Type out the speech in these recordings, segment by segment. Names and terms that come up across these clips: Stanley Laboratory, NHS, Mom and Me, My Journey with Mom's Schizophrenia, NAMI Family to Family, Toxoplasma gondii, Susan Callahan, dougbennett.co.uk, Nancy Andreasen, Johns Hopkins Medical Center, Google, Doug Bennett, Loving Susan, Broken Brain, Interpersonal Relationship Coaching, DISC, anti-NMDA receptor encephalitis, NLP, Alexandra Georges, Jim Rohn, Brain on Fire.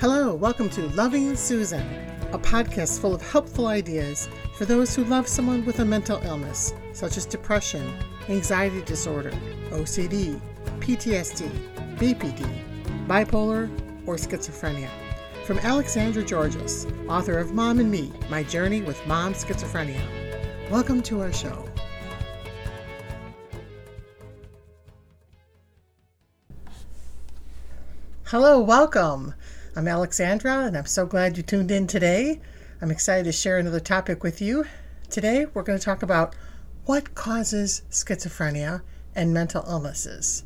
Hello, welcome to Loving Susan, a podcast full of helpful ideas for those who love someone with a mental illness, such as depression, anxiety disorder, OCD, PTSD, BPD, bipolar, or schizophrenia. From Alexandra Georges, author of Mom and Me, My Journey with Mom's Schizophrenia. Welcome to our show. Hello, welcome. I'm Alexandra, and I'm so glad you tuned in today. I'm excited to share another topic with you. Today, we're going to talk about what causes schizophrenia and mental illnesses.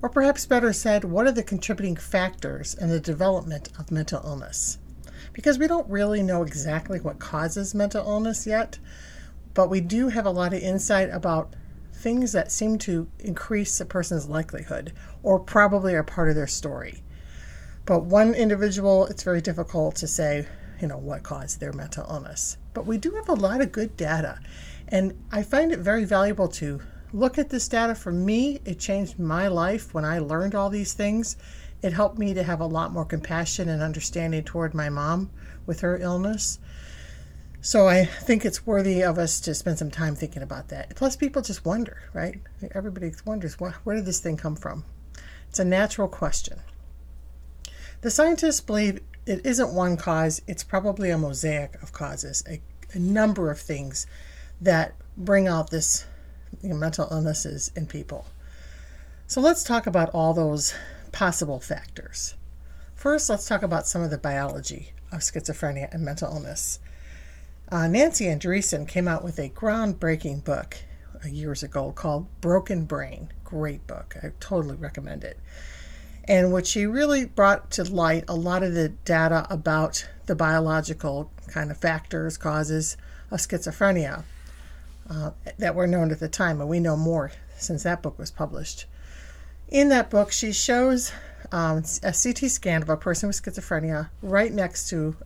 Or perhaps better said, what are the contributing factors in the development of mental illness? Because we don't really know exactly what causes mental illness yet, but we do have a lot of insight about things that seem to increase a person's likelihood or probably are part of their story. But one individual, it's very difficult to say, what caused their mental illness. But we do have a lot of good data. And I find it very valuable to look at this data. For me, it changed my life when I learned all these things. It helped me to have a lot more compassion and understanding toward my mom with her illness. So I think it's worthy of us to spend some time thinking about that. Plus, people just wonder, right? Everybody wonders, where did this thing come from? It's a natural question. The scientists believe it isn't one cause, it's probably a mosaic of causes, a number of things that bring out this mental illnesses in people. So let's talk about all those possible factors. First, let's talk about some of the biology of schizophrenia and mental illness. Nancy Andreasen came out with a groundbreaking book years ago called Broken Brain. Great book. I totally recommend it. And what she really brought to light a lot of the data about the biological kind of factors, causes of schizophrenia that were known at the time. And we know more since that book was published. In that book, she shows a CT scan of a person with schizophrenia right next to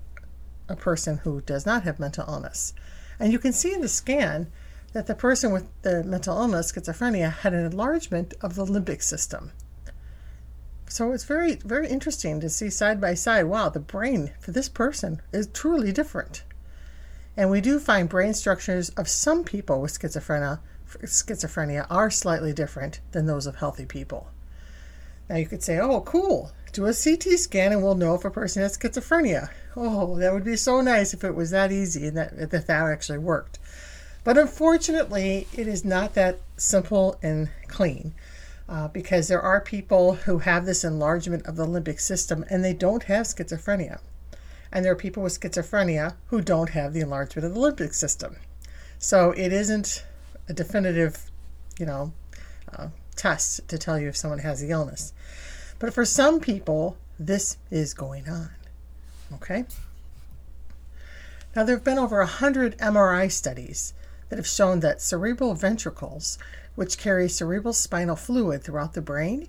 a person who does not have mental illness. And you can see in the scan that the person with the mental illness, schizophrenia, had an enlargement of the limbic system. So it's very, very interesting to see side by side, wow, the brain for this person is truly different. And we do find brain structures of some people with schizophrenia are slightly different than those of healthy people. Now you could say, oh, cool, do a CT scan and we'll know if a person has schizophrenia. Oh, that would be so nice if it was that easy and that actually worked. But unfortunately, it is not that simple and clean. Because there are people who have this enlargement of the limbic system and they don't have schizophrenia. And there are people with schizophrenia who don't have the enlargement of the limbic system. So it isn't a definitive, test to tell you if someone has the illness. But for some people, this is going on. Okay? Now, there have been over 100 MRI studies that have shown that cerebral ventricles, which carry cerebral spinal fluid throughout the brain,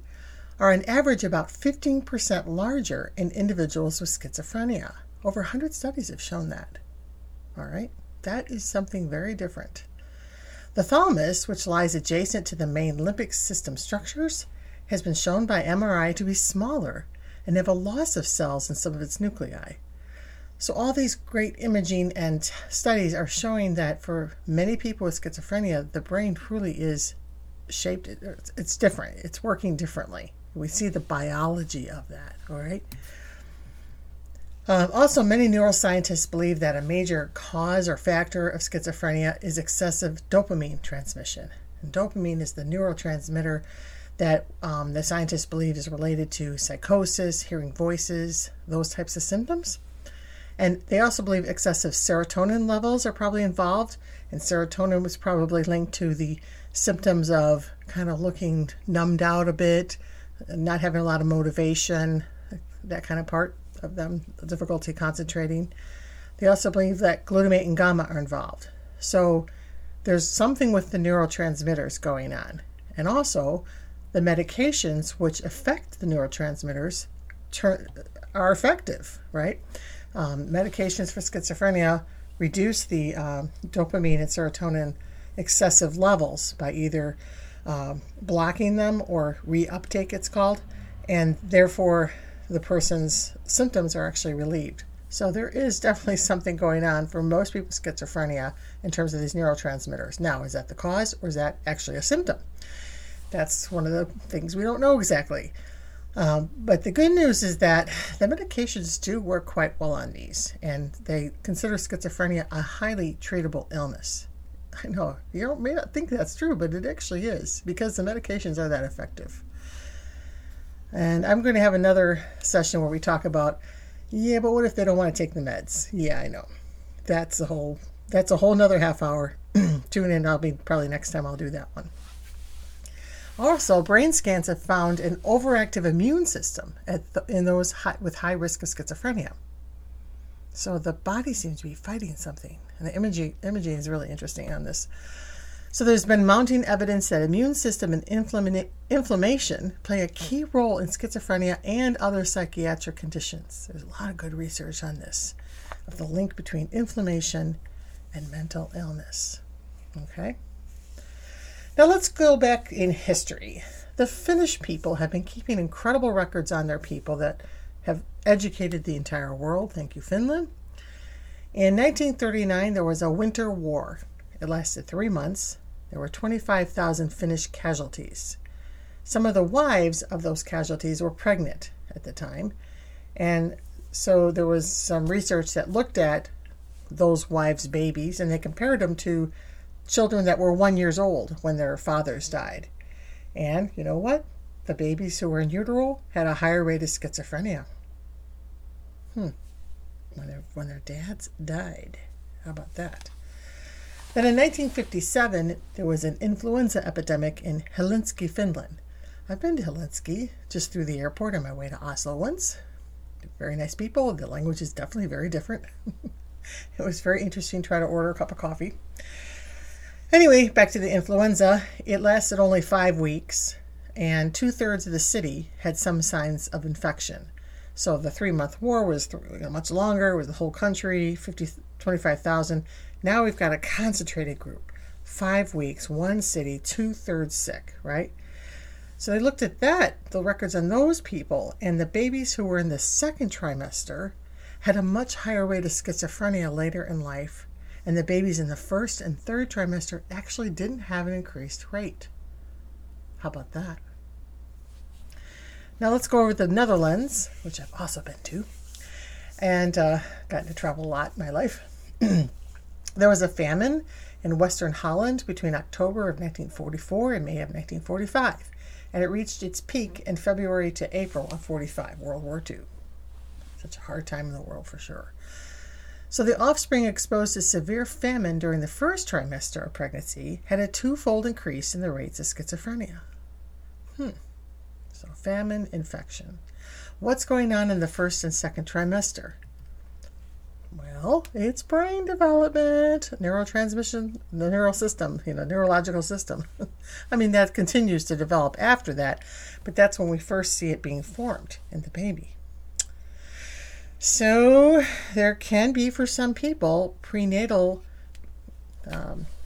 are on average about 15% larger in individuals with schizophrenia. Over 100 studies have shown that. All right, that is something very different. The thalamus, which lies adjacent to the main limbic system structures, has been shown by MRI to be smaller and have a loss of cells in some of its nuclei. So all these great imaging and studies are showing that for many people with schizophrenia, the brain truly is shaped, it's different, it's working differently. We see the biology of that, all right? Also, many neuroscientists believe that a major cause or factor of schizophrenia is excessive dopamine transmission. And dopamine is the neurotransmitter that the scientists believe is related to psychosis, hearing voices, those types of symptoms. And they also believe excessive serotonin levels are probably involved. And serotonin was probably linked to the symptoms of kind of looking numbed out a bit, not having a lot of motivation, that kind of part of them, difficulty concentrating. They also believe that glutamate and gamma are involved. So there's something with the neurotransmitters going on. And also the medications which affect the neurotransmitters are effective, right? Medications for schizophrenia reduce the dopamine and serotonin excessive levels by either blocking them or reuptake, it's called, and therefore the person's symptoms are actually relieved. So there is definitely something going on for most people with schizophrenia in terms of these neurotransmitters. Now, is that the cause or is that actually a symptom? That's one of the things we don't know exactly. But the good news is that the medications do work quite well on these, and they consider schizophrenia a highly treatable illness. I know, may not think that's true, but it actually is, because the medications are that effective. And I'm going to have another session where we talk about, yeah, but what if they don't want to take the meds? Yeah, I know. That's a whole nother half hour. Tune in. Probably next time I'll do that one. Also, brain scans have found an overactive immune system in those with high risk of schizophrenia. So the body seems to be fighting something. And the imaging is really interesting on this. So there's been mounting evidence that immune system and inflammation play a key role in schizophrenia and other psychiatric conditions. There's a lot of good research on this, of the link between inflammation and mental illness. Okay. Now let's go back in history. The Finnish people have been keeping incredible records on their people that have educated the entire world. Thank you, Finland. In 1939, there was a winter war. It lasted 3 months. There were 25,000 Finnish casualties. Some of the wives of those casualties were pregnant at the time. And so there was some research that looked at those wives' babies, and they compared them to children that were 1 year old when their fathers died. And you know what? The babies who were in utero had a higher rate of schizophrenia. When their dads died. How about that? Then in 1957, there was an influenza epidemic in Helsinki, Finland. I've been to Helsinki just through the airport on my way to Oslo once. Very nice people. The language is definitely very different. It was very interesting to try to order a cup of coffee. Anyway, back to the influenza. It lasted only 5 weeks, and 2/3 of the city had some signs of infection. So the 3-month war was much longer. It was the whole country, 25,000. Now we've got a concentrated group. 5 weeks, one city, 2/3 sick, right? So they looked at that, the records on those people, and the babies who were in the second trimester had a much higher rate of schizophrenia later in life, and the babies in the first and third trimester actually didn't have an increased rate. How about that? Now let's go over to the Netherlands, which I've also been to, and gotten to travel a lot in my life. There was a famine in Western Holland between October of 1944 and May of 1945, and it reached its peak in February to April of 45, World War II. Such a hard time in the world for sure. So the offspring exposed to severe famine during the first trimester of pregnancy had a twofold increase in the rates of schizophrenia. So famine, infection. What's going on in the first and second trimester? Well, it's brain development, neurotransmission, the neural system, neurological system. I mean, that continues to develop after that, but that's when we first see it being formed in the baby. So there can be, for some people, prenatal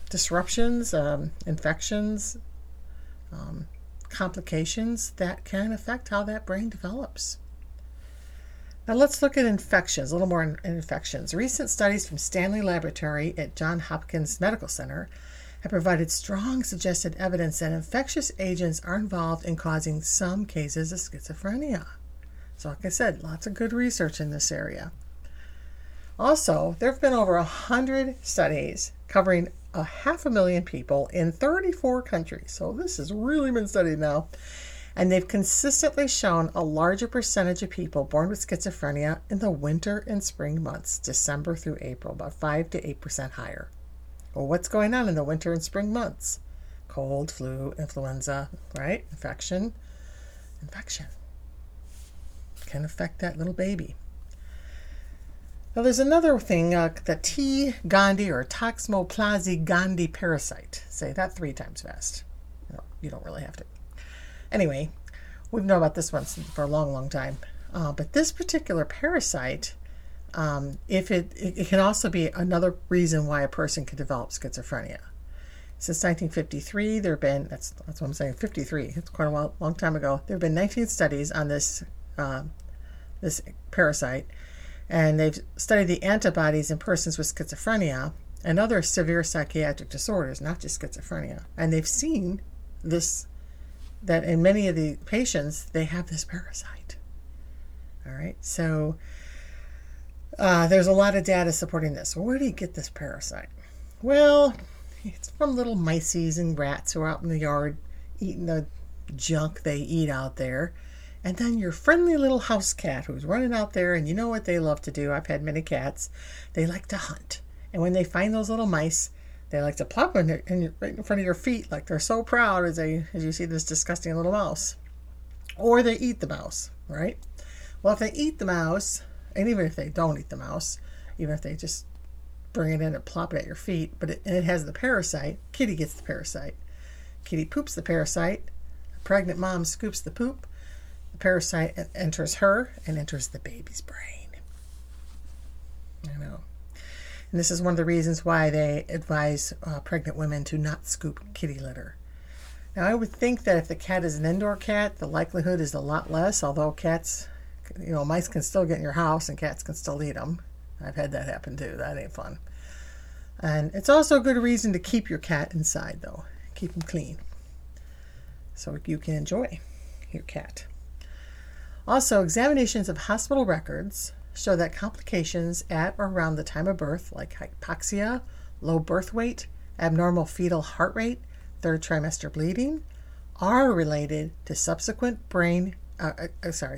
disruptions, infections, complications that can affect how that brain develops. Now let's look at infections, a little more in infections. Recent studies from Stanley Laboratory at Johns Hopkins Medical Center have provided strong suggested evidence that infectious agents are involved in causing some cases of schizophrenia. So like I said, lots of good research in this area. Also, there have been over 100 studies covering 500,000 people in 34 countries. So this has really been studied now. And they've consistently shown a larger percentage of people born with schizophrenia in the winter and spring months, December through April, about 5 to 8% higher. Well, what's going on in the winter and spring months? Cold, flu, influenza, right? Infection can affect that little baby. Now, there's another thing, the T. gondii or Toxoplasma gondii parasite. Say that 3 times fast. You don't really have to. Anyway, we've known about this one for a long, long time. But this particular parasite, it can also be another reason why a person could develop schizophrenia. Since 1953, there have been, that's what I'm saying, 53, it's quite a long time ago, there have been 19 studies on this this parasite, and they've studied the antibodies in persons with schizophrenia and other severe psychiatric disorders, not just schizophrenia. And they've seen this, that in many of the patients, they have this parasite. All right, so there's a lot of data supporting this. Where do you get this parasite? Well, it's from little mices and rats who are out in the yard eating the junk they eat out there. And then your friendly little house cat who's running out there, and you know what they love to do. I've had many cats. They like to hunt. And when they find those little mice, they like to plop them right in front of your feet like they're so proud as you see this disgusting little mouse. Or they eat the mouse, right? Well, if they eat the mouse, and even if they don't eat the mouse, even if they just bring it in and plop it at your feet, but it has the parasite, kitty gets the parasite. Kitty poops the parasite. The pregnant mom scoops the poop. The parasite enters her and enters the baby's brain. I know. And this is one of the reasons why they advise pregnant women to not scoop kitty litter. Now, I would think that if the cat is an indoor cat, the likelihood is a lot less, although cats, you know, mice can still get in your house and cats can still eat them. I've had that happen too. That ain't fun. And it's also a good reason to keep your cat inside, though. Keep him clean so you can enjoy your cat. Also, examinations of hospital records show that complications at or around the time of birth, like hypoxia, low birth weight, abnormal fetal heart rate, third trimester bleeding, are related to subsequent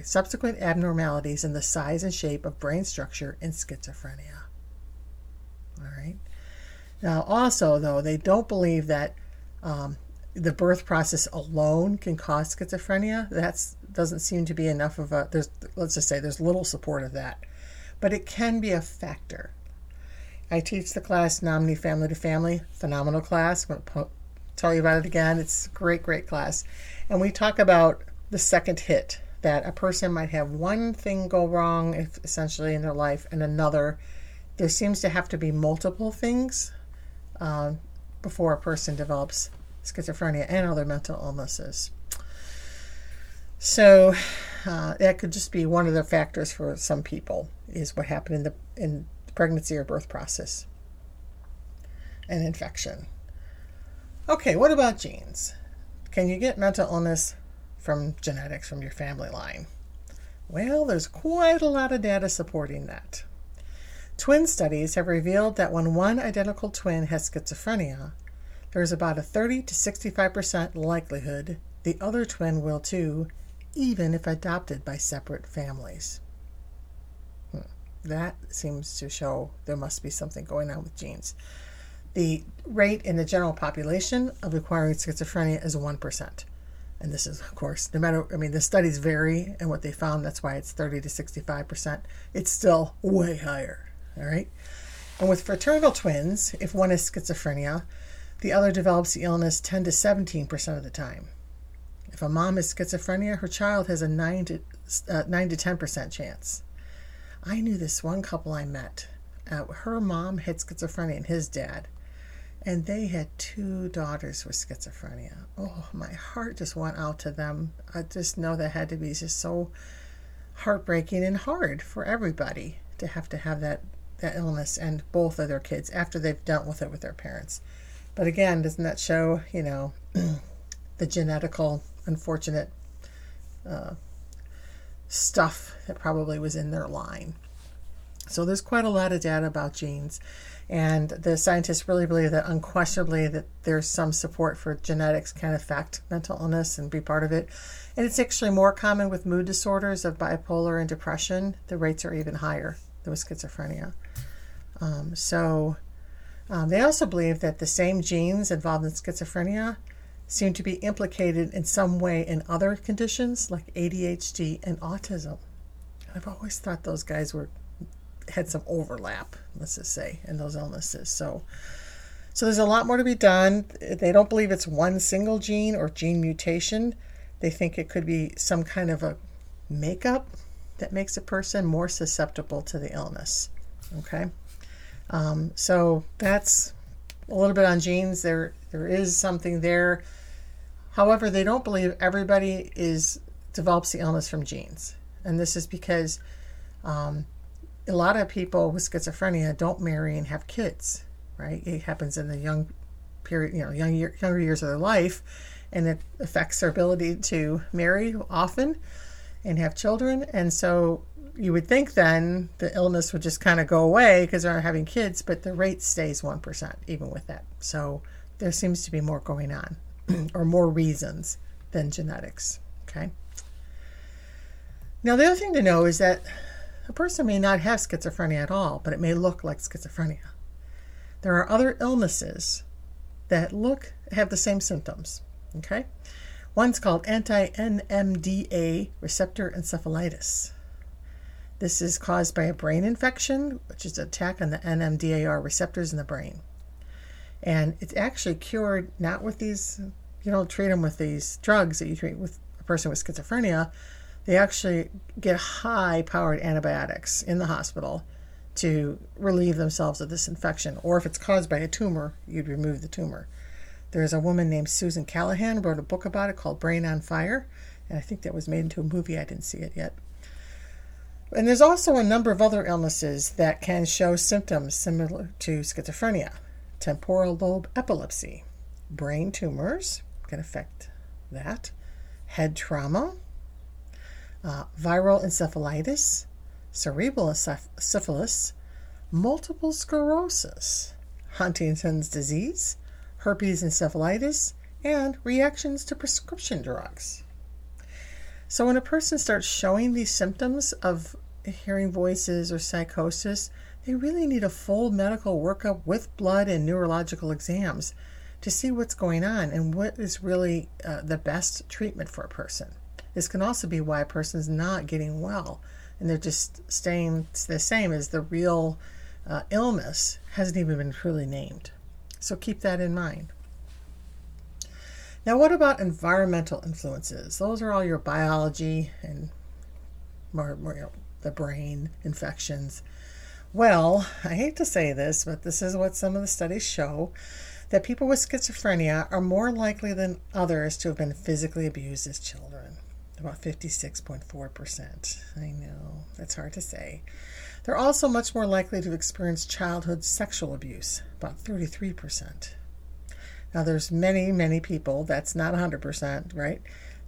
subsequent abnormalities in the size and shape of brain structure in schizophrenia. All right. Now, also, though, they don't believe that the birth process alone can cause schizophrenia. That doesn't seem to be enough of a, let's just say there's little support of that. But it can be a factor. I teach the class NAMI Family to Family, phenomenal class. I'm going to tell you about it again. It's a great, great class. And we talk about the second hit, that a person might have one thing go wrong essentially in their life and another. There seems to have to be multiple things before a person develops schizophrenia and other mental illnesses. So that could just be one of the factors for some people, is what happened in the pregnancy or birth process. An infection. Okay, what about genes? Can you get mental illness from genetics, from your family line? Well, there's quite a lot of data supporting that. Twin studies have revealed that when one identical twin has schizophrenia, there's about a 30 to 65% likelihood the other twin will too, even if adopted by separate families. That seems to show there must be something going on with genes. The rate in the general population of acquiring schizophrenia is 1%. And this is, of course, the studies vary and what they found, that's why it's 30 to 65%. It's still way higher, all right? And with fraternal twins, if one has schizophrenia, the other develops the illness 10 to 17% of the time. If a mom has schizophrenia, her child has a 9 to 10% chance. I knew this one couple I met. Her mom had schizophrenia and his dad. And they had two daughters with schizophrenia. Oh, my heart just went out to them. I just know that had to be just so heartbreaking and hard for everybody to have that illness and both of their kids after they've dealt with it with their parents. But again, doesn't that show, you know, the genetical, unfortunate stuff that probably was in their line? So there's quite a lot of data about genes. And the scientists really believe that unquestionably that there's some support for genetics can affect mental illness and be part of it. And it's actually more common with mood disorders of bipolar and depression. The rates are even higher than with schizophrenia. They also believe that the same genes involved in schizophrenia seem to be implicated in some way in other conditions like ADHD and autism. I've always thought those guys had some overlap, let's just say, in those illnesses. So there's a lot more to be done. They don't believe it's one single gene or gene mutation. They think it could be some kind of a makeup that makes a person more susceptible to the illness. Okay. So that's a little bit on genes. There is something there. However, they don't believe everybody develops the illness from genes. And this is because a lot of people with schizophrenia don't marry and have kids, right? It happens in the young period, you know, younger years of their life, and it affects their ability to marry often and have children. And so you would think then the illness would just kind of go away because they're having kids, but the rate stays 1% even with that. So there seems to be more going on or more reasons than genetics. Okay. Now, the other thing to know is that a person may not have schizophrenia at all, but it may look like schizophrenia. There are other illnesses that have the same symptoms. Okay. One's called anti-NMDA receptor encephalitis. This is caused by a brain infection, which is an attack on the NMDAR receptors in the brain. And it's actually cured not with these, you don't treat them with these drugs that you treat with a person with schizophrenia. They actually get high-powered antibiotics in the hospital to relieve themselves of this infection. Or if it's caused by a tumor, you'd remove the tumor. There's a woman named Susan Callahan wrote a book about it called Brain on Fire, and I think that was made into a movie. I didn't see it yet. And there's also a number of other illnesses that can show symptoms similar to schizophrenia. Temporal lobe epilepsy, brain tumors can affect that, head trauma, viral encephalitis, cerebral syphilis, multiple sclerosis, Huntington's disease, herpes encephalitis, and reactions to prescription drugs. So when a person starts showing these symptoms of hearing voices or psychosis, they really need a full medical workup with blood and neurological exams to see what's going on and what is really the best treatment for a person. This can also be why a person's not getting well and they're just staying the same as the real illness hasn't even been truly named. So keep that in mind. Now, what about environmental influences? Those are all your biology and more, you know, the brain infections. Well, I hate to say this, but this is what some of the studies show, that people with schizophrenia are more likely than others to have been physically abused as children, about 56.4%. I know, that's hard to say. They're also much more likely to experience childhood sexual abuse, about 33%. Now, there's many, many people, that's not 100%, right,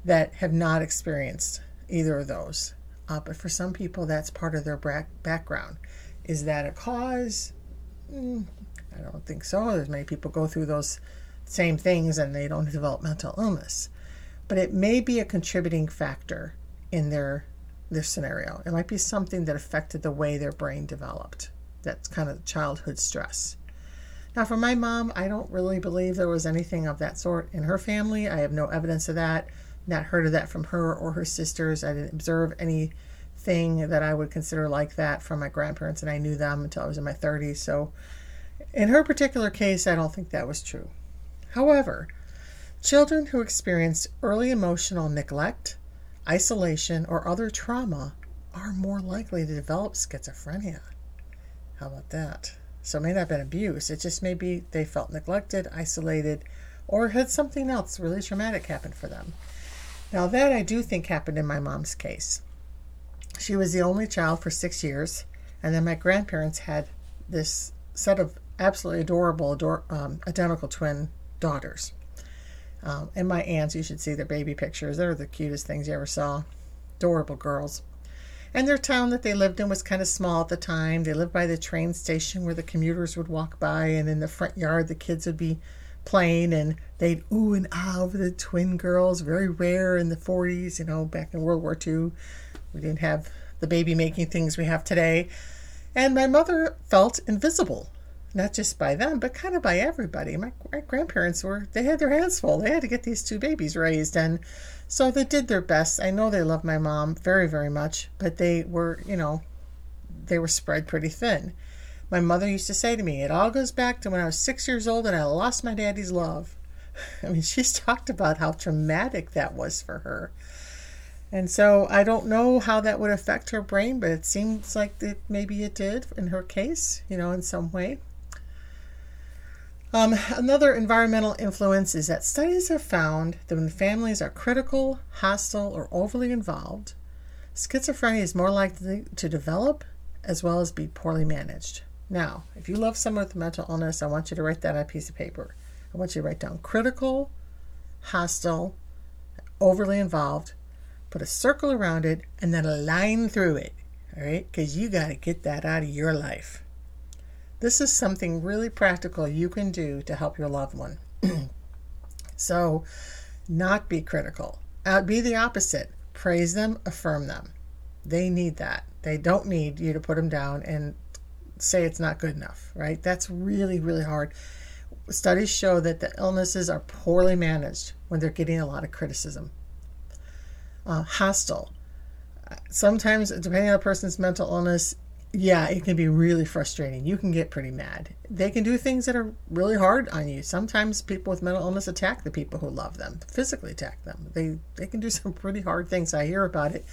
that have not experienced either of those. But for some people, that's part of their background. Is that a cause? I don't think so. There's many people go through those same things and they don't develop mental illness. But it may be a contributing factor in their scenario. It might be something that affected the way their brain developed. That's kind of childhood stress. Now, for my mom, I don't really believe there was anything of that sort in her family. I have no evidence of that. Not heard of that from her or her sisters. I didn't observe anything that I would consider like that from my grandparents, and I knew them until I was in my 30s. So in her particular case, I don't think that was true. However, children who experience early emotional neglect, isolation, or other trauma are more likely to develop schizophrenia. How about that? So it may not have been abuse. It just may be they felt neglected, isolated, or had something else really traumatic happen for them. Now, that I do think happened in my mom's case. She was the only child for 6 years, and then my grandparents had this set of absolutely adorable identical twin daughters. And my aunts, you should see their baby pictures. They're the cutest things you ever saw. Adorable girls. And their town that they lived in was kind of small at the time. They lived by the train station where the commuters would walk by, and in the front yard, the kids would be playing, and they'd ooh and ah over the twin girls. Very rare in the 40s, you know, back in World War II. We didn't have the baby-making things we have today. And my mother felt invisible. Not just by them, but kind of by everybody. My grandparents they had their hands full. They had to get these two babies raised. And so they did their best. I know they loved my mom very, very much, but they were spread pretty thin. My mother used to say to me, it all goes back to when I was 6 years old and I lost my daddy's love. I mean, she's talked about how traumatic that was for her. And so I don't know how that would affect her brain, but it seems like that maybe it did in her case, you know, in some way. Another environmental influence is that studies have found that when families are critical, hostile, or overly involved, Schizophrenia is more likely to develop as well as be poorly managed. Now, if you love someone with mental illness, I want you to write that on a piece of paper. I want you to write down critical, hostile, overly involved, put a circle around it, and then a line through it, all right? Because you got to get that out of your life. This is something really practical you can do to help your loved one. So, not be critical. Be the opposite. Praise them, affirm them. They need that. They don't need you to put them down and say it's not good enough, right? That's really, really hard. Studies show that the illnesses are poorly managed when they're getting a lot of criticism. Hostile. Sometimes, depending on the person's mental illness, yeah, it can be really frustrating. You can get pretty mad. They can do things that are really hard on you. Sometimes people with mental illness attack the people who love them, physically attack them. They can do some pretty hard things. I hear about it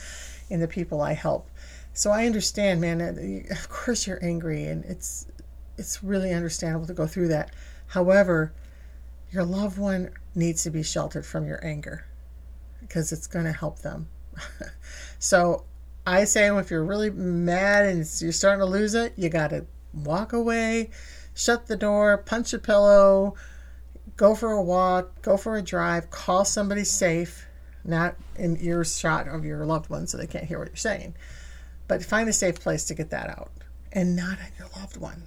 in the people I help. So I understand, man, of course you're angry, and it's really understandable to go through that. However, your loved one needs to be sheltered from your anger because it's going to help them. So I say, if you're really mad and you're starting to lose it, you got to walk away, shut the door, punch a pillow, go for a walk, go for a drive, call somebody safe, not in earshot of your loved one so they can't hear what you're saying. But find a safe place to get that out and not on your loved one.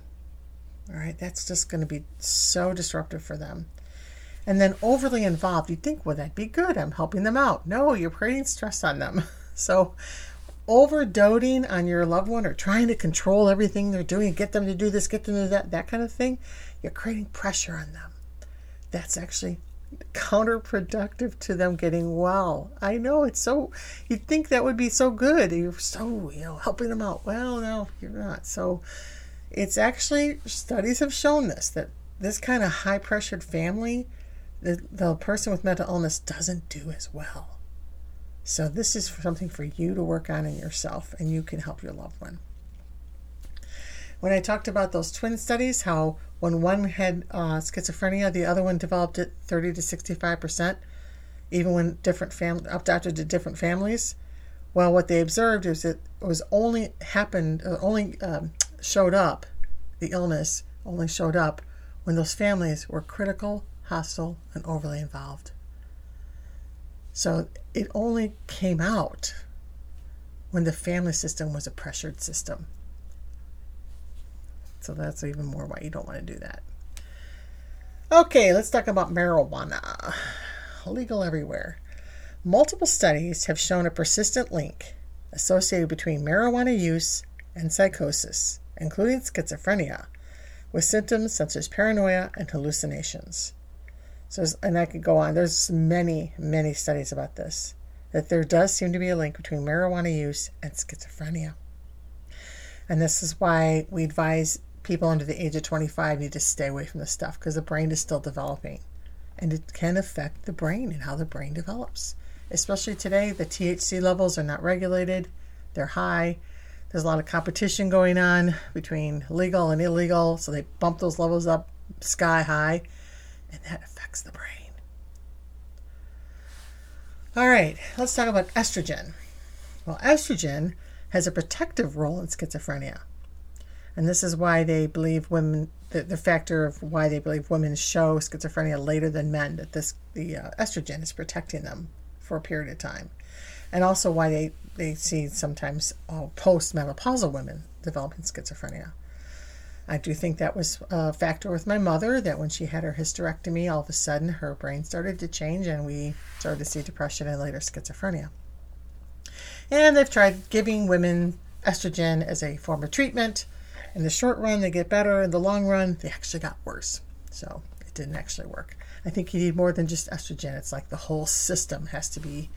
All right, that's just going to be so disruptive for them. And then overly involved, you think, well, that'd be good. I'm helping them out. No, you're creating stress on them. So overdoting on your loved one or trying to control everything they're doing, get them to do this, get them to do that, that kind of thing, you're creating pressure on them. That's actually counterproductive to them getting well. I know it's so, you'd think that would be so good. You're so, helping them out. Well, no, you're not. So it's actually, studies have shown this, that this kind of high-pressured family, the person with mental illness doesn't do as well. So this is something for you to work on in yourself, and you can help your loved one. When I talked about those twin studies, how when one had schizophrenia, the other one developed it 30 to 65%, even when adopted to different families. Well, what they observed is that it was the illness only showed up when those families were critical, hostile, and overly involved. So it only came out when the family system was a pressured system. So that's even more why you don't want to do that. Okay, let's talk about marijuana. Legal everywhere. Multiple studies have shown a persistent link associated between marijuana use and psychosis, including schizophrenia, with symptoms such as paranoia and hallucinations. So, and I could go on. There's many, many studies about this, that there does seem to be a link between marijuana use and schizophrenia. And this is why we advise people under the age of 25 need to stay away from this stuff, because the brain is still developing and it can affect the brain and how the brain develops. Especially today, the THC levels are not regulated. They're high. There's a lot of competition going on between legal and illegal. So they bump those levels up sky high, and that affects the brain. All right, let's talk about estrogen. Well, estrogen has a protective role in schizophrenia. And this is why they believe women, the factor of why they believe women show schizophrenia later than men, that the estrogen is protecting them for a period of time. And also why they see sometimes postmenopausal women developing schizophrenia. I do think that was a factor with my mother, that when she had her hysterectomy, all of a sudden her brain started to change and we started to see depression and later schizophrenia. And they've tried giving women estrogen as a form of treatment. In the short run, they get better. In the long run, they actually got worse. So it didn't actually work. I think you need more than just estrogen. It's like the whole system has to be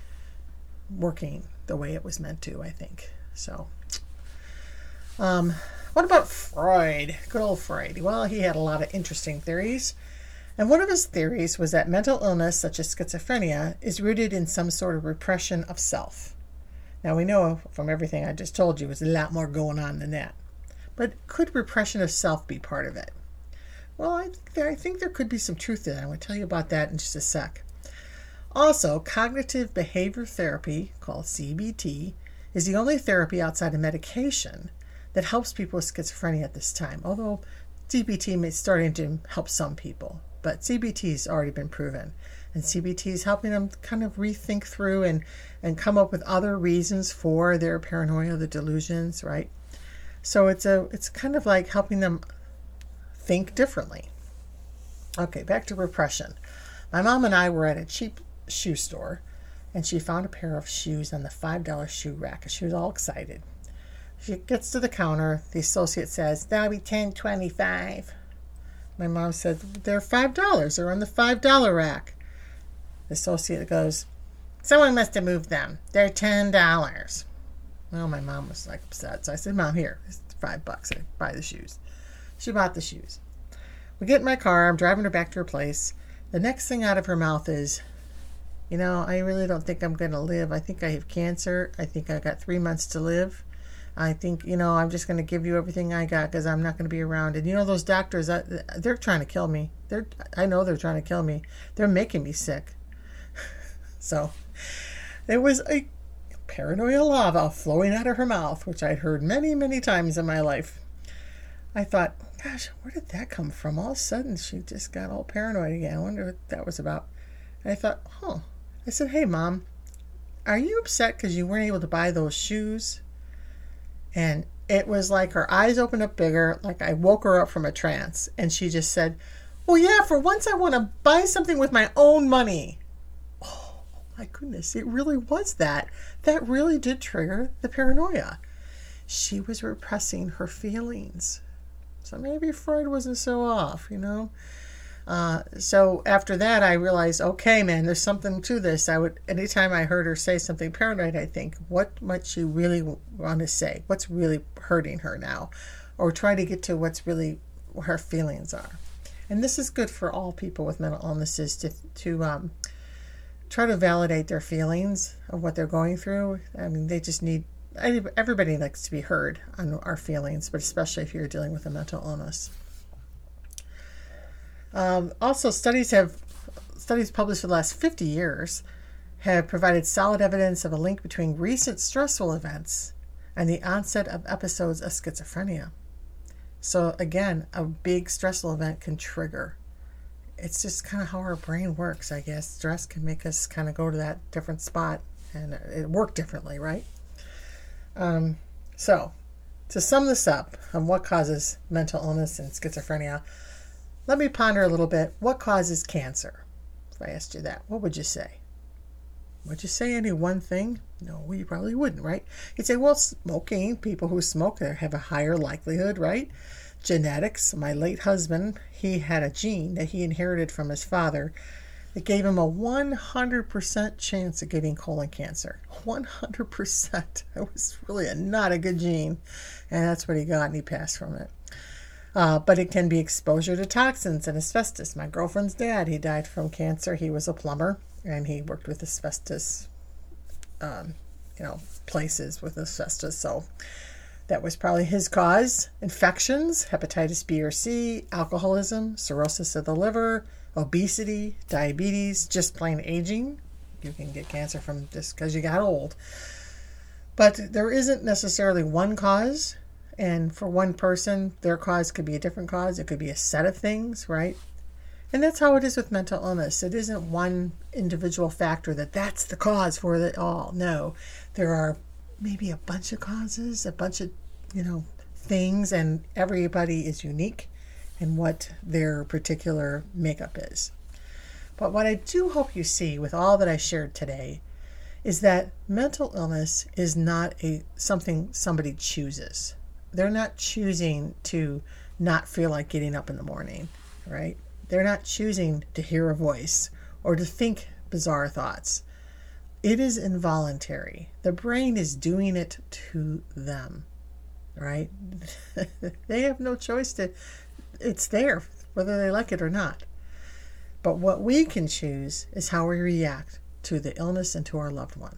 working the way it was meant to, I think. So what about Freud? Good old Freud. Well, he had a lot of interesting theories. And one of his theories was that mental illness, such as schizophrenia, is rooted in some sort of repression of self. Now, we know from everything I just told you, there's a lot more going on than that. But could repression of self be part of it? Well, I think there could be some truth to that. I'm going to tell you about that in just a sec. Also, cognitive behavior therapy, called CBT, is the only therapy outside of medication that helps people with schizophrenia at this time, although CBT is starting to help some people. But CBT has already been proven, and CBT is helping them kind of rethink through and come up with other reasons for their paranoia, the delusions, right? So it's kind of like helping them think differently. Okay, back to repression. My mom and I were at a cheap shoe store, and she found a pair of shoes on the $5 shoe rack. She was all excited. She gets to the counter. The associate says, "That'll be $10.25." My mom said, "They're $5. They're on the $5 rack." The associate goes, "Someone must have moved them. They're $10." Well, my mom was like upset. So I said, "Mom, here, it's $5. I buy the shoes." She bought the shoes. We get in my car. I'm driving her back to her place. The next thing out of her mouth is, "You know, I really don't think I'm going to live. I think I have cancer. I think I got 3 months to live. I think, you know, I'm just going to give you everything I got because I'm not going to be around. And, you know, those doctors, they're trying to kill me. I know they're trying to kill me. They're making me sick." So there was a paranoia lava flowing out of her mouth, which I'd heard many, many times in my life. I thought, gosh, where did that come from? All of a sudden, she just got all paranoid again. I wonder what that was about. And I thought, huh. I said, "Hey, Mom, are you upset because you weren't able to buy those shoes?" And it was like her eyes opened up bigger, like I woke her up from a trance. And she just said, "Well, yeah, for once I want to buy something with my own money." Oh, my goodness. It really was that. That really did trigger the paranoia. She was repressing her feelings. So maybe Freud wasn't so off, you know. So after that, I realized, okay, man, there's something to this. Anytime I heard her say something paranoid, I think, what might she really want to say? What's really hurting her now? Or try to get to what's really what her feelings are. And this is good for all people with mental illnesses to try to validate their feelings of what they're going through. I mean, they just need, everybody likes to be heard on our feelings, but especially if you're dealing with a mental illness. Also, studies published for the last 50 years have provided solid evidence of a link between recent stressful events and the onset of episodes of schizophrenia. So again, a big stressful event can trigger. It's just kind of how our brain works, I guess. Stress can make us kind of go to that different spot and it work differently, right? So to sum this up on what causes mental illness and schizophrenia, let me ponder a little bit. What causes cancer? If I asked you that, what would you say? Would you say any one thing? No, you probably wouldn't, right? You'd say, well, smoking. People who smoke have a higher likelihood, right? Genetics. My late husband, he had a gene that he inherited from his father that gave him a 100% chance of getting colon cancer. 100%. That was really not a good gene. And that's what he got, and he passed from it. But it can be exposure to toxins and asbestos. My girlfriend's dad, he died from cancer. He was a plumber, and he worked with asbestos, places with asbestos. So that was probably his cause. Infections, hepatitis B or C, alcoholism, cirrhosis of the liver, obesity, diabetes, just plain aging. You can get cancer from just because you got old. But there isn't necessarily one cause. And for one person, their cause could be a different cause. It could be a set of things, right? And that's how it is with mental illness. It isn't one individual factor that's the cause for it all. No, there are maybe a bunch of causes, a bunch of, things, and everybody is unique in what their particular makeup is. But what I do hope you see with all that I shared today is that mental illness is not something somebody chooses. They're not choosing to not feel like getting up in the morning, right? They're not choosing to hear a voice or to think bizarre thoughts. It is involuntary. The brain is doing it to them, right? They have no choice it's there, whether they like it or not. But what we can choose is how we react to the illness and to our loved one.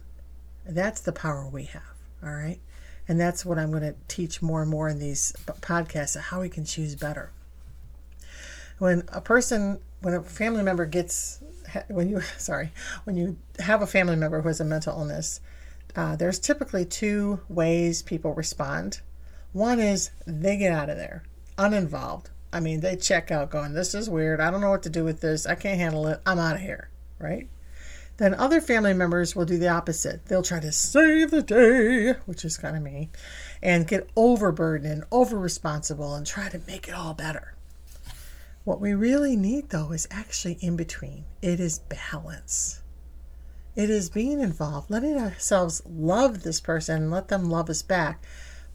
That's the power we have, all right? And that's what I'm going to teach more and more in these podcasts, how we can choose better. When you have a family member who has a mental illness, there's typically two ways people respond. One is they get out of there, uninvolved. I mean, they check out going, this is weird. I don't know what to do with this. I can't handle it. I'm out of here, right? Then other family members will do the opposite. They'll try to save the day, which is kind of me, and get overburdened and over-responsible and try to make it all better. What we really need, though, is actually in between. It is balance. It is being involved, letting ourselves love this person, let them love us back,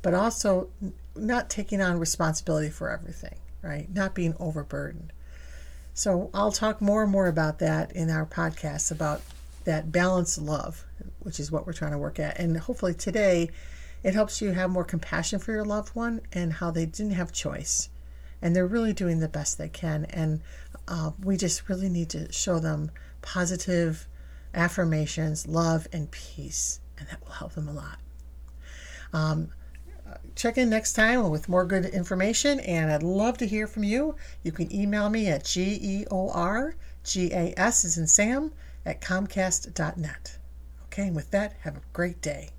but also not taking on responsibility for everything, right? Not being overburdened. So I'll talk more and more about that in our podcast, about that balanced love, which is what we're trying to work at. And hopefully today it helps you have more compassion for your loved one and how they didn't have choice. And they're really doing the best they can. And we just really need to show them positive affirmations, love, and peace. And that will help them a lot. Check in next time with more good information, and I'd love to hear from you. You can email me at GEORGAS@comcast.net. Okay, and with that, have a great day.